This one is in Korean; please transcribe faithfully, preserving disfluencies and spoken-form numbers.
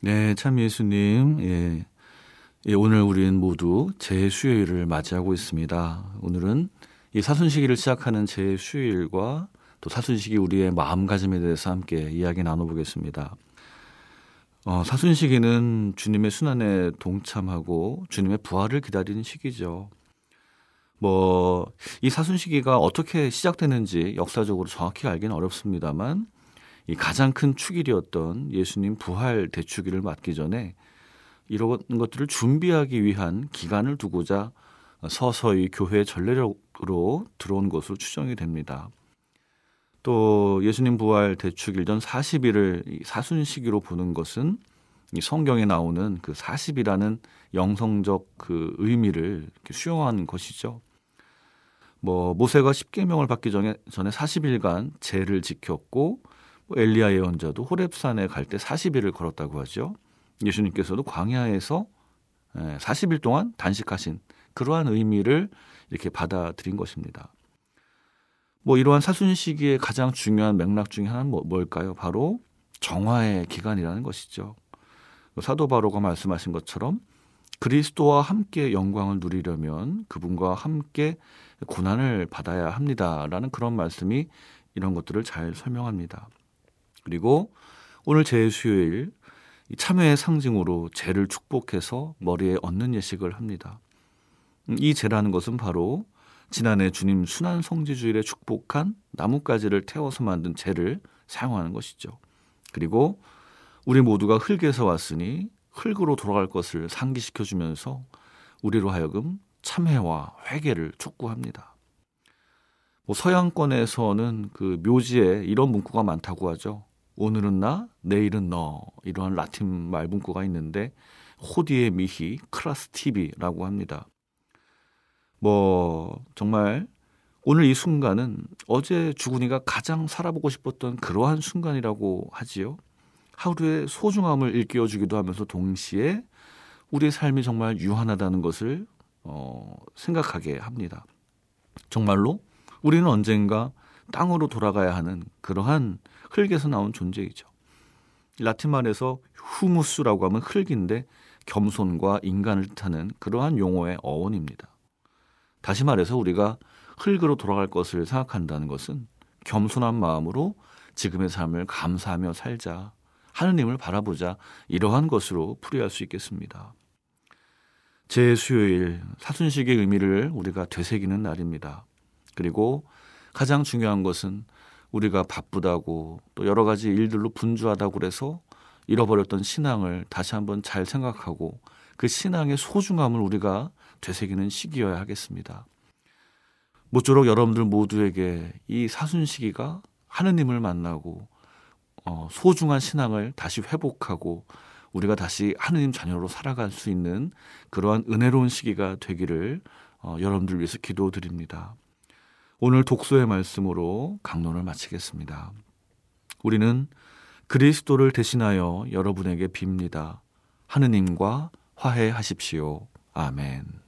네, 참 예수님, 예. 예, 오늘 우리는 모두 제수요일을 맞이하고 있습니다. 오늘은 이 사순시기를 시작하는 제수요일과 또 사순시기 우리의 마음가짐에 대해서 함께 이야기 나눠보겠습니다. 어, 사순시기는 주님의 순환에 동참하고 주님의 부활을 기다리는 시기죠. 뭐 이 사순시기가 어떻게 시작되는지 역사적으로 정확히 알기는 어렵습니다만 이 가장 큰 축일이었던 예수님 부활 대축일을 맞기 전에 이런 것들을 준비하기 위한 기간을 두고자 서서히 교회 전례로 들어온 것으로 추정이 됩니다. 또 예수님 부활 대축일 전 사십 일을 사순시기로 보는 것은 이 성경에 나오는 그 사십이라는 영성적 그 의미를 수용한 것이죠. 뭐 모세가 십계명을 받기 전에 전에 사십 일간 제를 지켰고 뭐 엘리야 예언자도 호렙산에 갈 때 사십 일을 걸었다고 하죠. 예수님께서도 광야에서 사십 일 동안 단식하신 그러한 의미를 이렇게 받아들인 것입니다. 뭐 이러한 사순시기의 가장 중요한 맥락 중에 하나는 뭘까요? 바로 정화의 기간이라는 것이죠. 사도 바로가 말씀하신 것처럼 그리스도와 함께 영광을 누리려면 그분과 함께 고난을 받아야 합니다라는 그런 말씀이 이런 것들을 잘 설명합니다. 그리고 오늘 제수요일 참회의 상징으로 제를 축복해서 머리에 얹는 예식을 합니다. 이 제라는 것은 바로 지난해 주님 순환 성지주일에 축복한 나뭇가지를 태워서 만든 제를 사용하는 것이죠. 그리고 우리 모두가 흙에서 왔으니 흙으로 돌아갈 것을 상기시켜주면서 우리로 하여금 참회와 회개를 촉구합니다. 뭐 서양권에서는 그 묘지에 이런 문구가 많다고 하죠. 오늘은 나, 내일은 너, 이러한 라틴 말 문구가 있는데 호디에 미히 크라스티비라고 합니다. 뭐 정말 오늘 이 순간은 어제 주군이가 가장 살아보고 싶었던 그러한 순간이라고 하지요. 하루의 소중함을 일깨워주기도 하면서 동시에 우리의 삶이 정말 유한하다는 것을 어, 생각하게 합니다. 정말로 우리는 언젠가 땅으로 돌아가야 하는 그러한 흙에서 나온 존재이죠. 라틴말에서 후무스라고 하면 흙인데 겸손과 인간을 뜻하는 그러한 용어의 어원입니다. 다시 말해서 우리가 흙으로 돌아갈 것을 생각한다는 것은 겸손한 마음으로 지금의 삶을 감사하며 살자, 하느님을 바라보자, 이러한 것으로 풀이할 수 있겠습니다. 제수요일, 사순식의 의미를 우리가 되새기는 날입니다. 그리고 가장 중요한 것은 우리가 바쁘다고 또 여러 가지 일들로 분주하다고 그래서 잃어버렸던 신앙을 다시 한번 잘 생각하고 그 신앙의 소중함을 우리가 되새기는 시기여야 하겠습니다. 모쪼록 여러분들 모두에게 이 사순시기가 하느님을 만나고 소중한 신앙을 다시 회복하고 우리가 다시 하느님 자녀로 살아갈 수 있는 그러한 은혜로운 시기가 되기를 여러분들 위해서 기도드립니다. 오늘 독서의 말씀으로 강론을 마치겠습니다. 우리는 그리스도를 대신하여 여러분에게 빕니다. 하느님과 화해하십시오. 아멘.